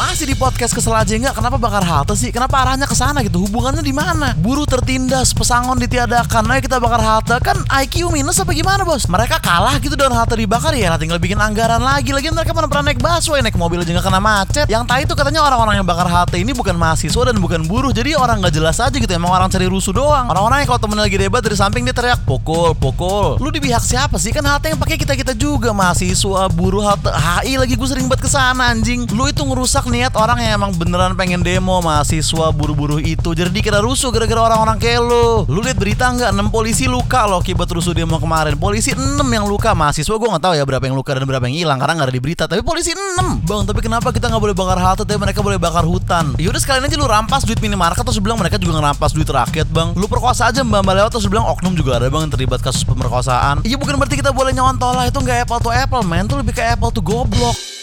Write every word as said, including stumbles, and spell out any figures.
Masih di podcast Kesel Aja Enggak, kenapa bakar halte sih? Kenapa arahnya ke sana gitu? Hubungannya di mana? Buruh tertindas, pesangon ditiadakan. Ayo kita bakar halte. Kan I Q minus apa gimana, Bos? Mereka kalah gitu dan halte dibakar, ya lah tinggal bikin anggaran lagi. Lagi mereka mana pernah naik busway, naik mobil aja enggak kena macet. Yang tai itu katanya orang-orang yang bakar halte ini bukan mahasiswa dan bukan buruh. Jadi orang enggak jelas aja gitu, emang orang cari rusuh doang. Orang-orang yang kalau temen lagi debat dari samping dia teriak, "Pukul, pukul." Lu di pihak siapa sih? Kan halte yang pakai kita-kita juga, mahasiswa, buruh, halte H I lagi. Gue sering buat kesana anjing. Lu itu ngerusak niat orang yang emang beneran pengen demo, mahasiswa, buru-buru itu. Jadi dikira rusuh gara-gara orang-orang kayak lu. Lu lihat berita nggak? enam polisi luka loh akibat rusuh demo kemarin. Polisi enam yang luka, mahasiswa gue nggak tahu ya berapa yang luka dan berapa yang hilang karena nggak ada di berita. Tapi polisi enam. Bang, tapi kenapa kita nggak boleh bakar halte tapi mereka boleh bakar hutan? Yaudah sekalian aja lu rampas duit minimarket terus bilang mereka juga ngerampas duit rakyat, Bang. Lu perkosa aja mbak-mbak lewat terus bilang oknum juga ada, Bang, yang terlibat kasus pemerkosaan. Iya, bukan berarti kita boleh nyontol lah, itu nggak apple to apple, man. Itu lebih ke apple to goblok.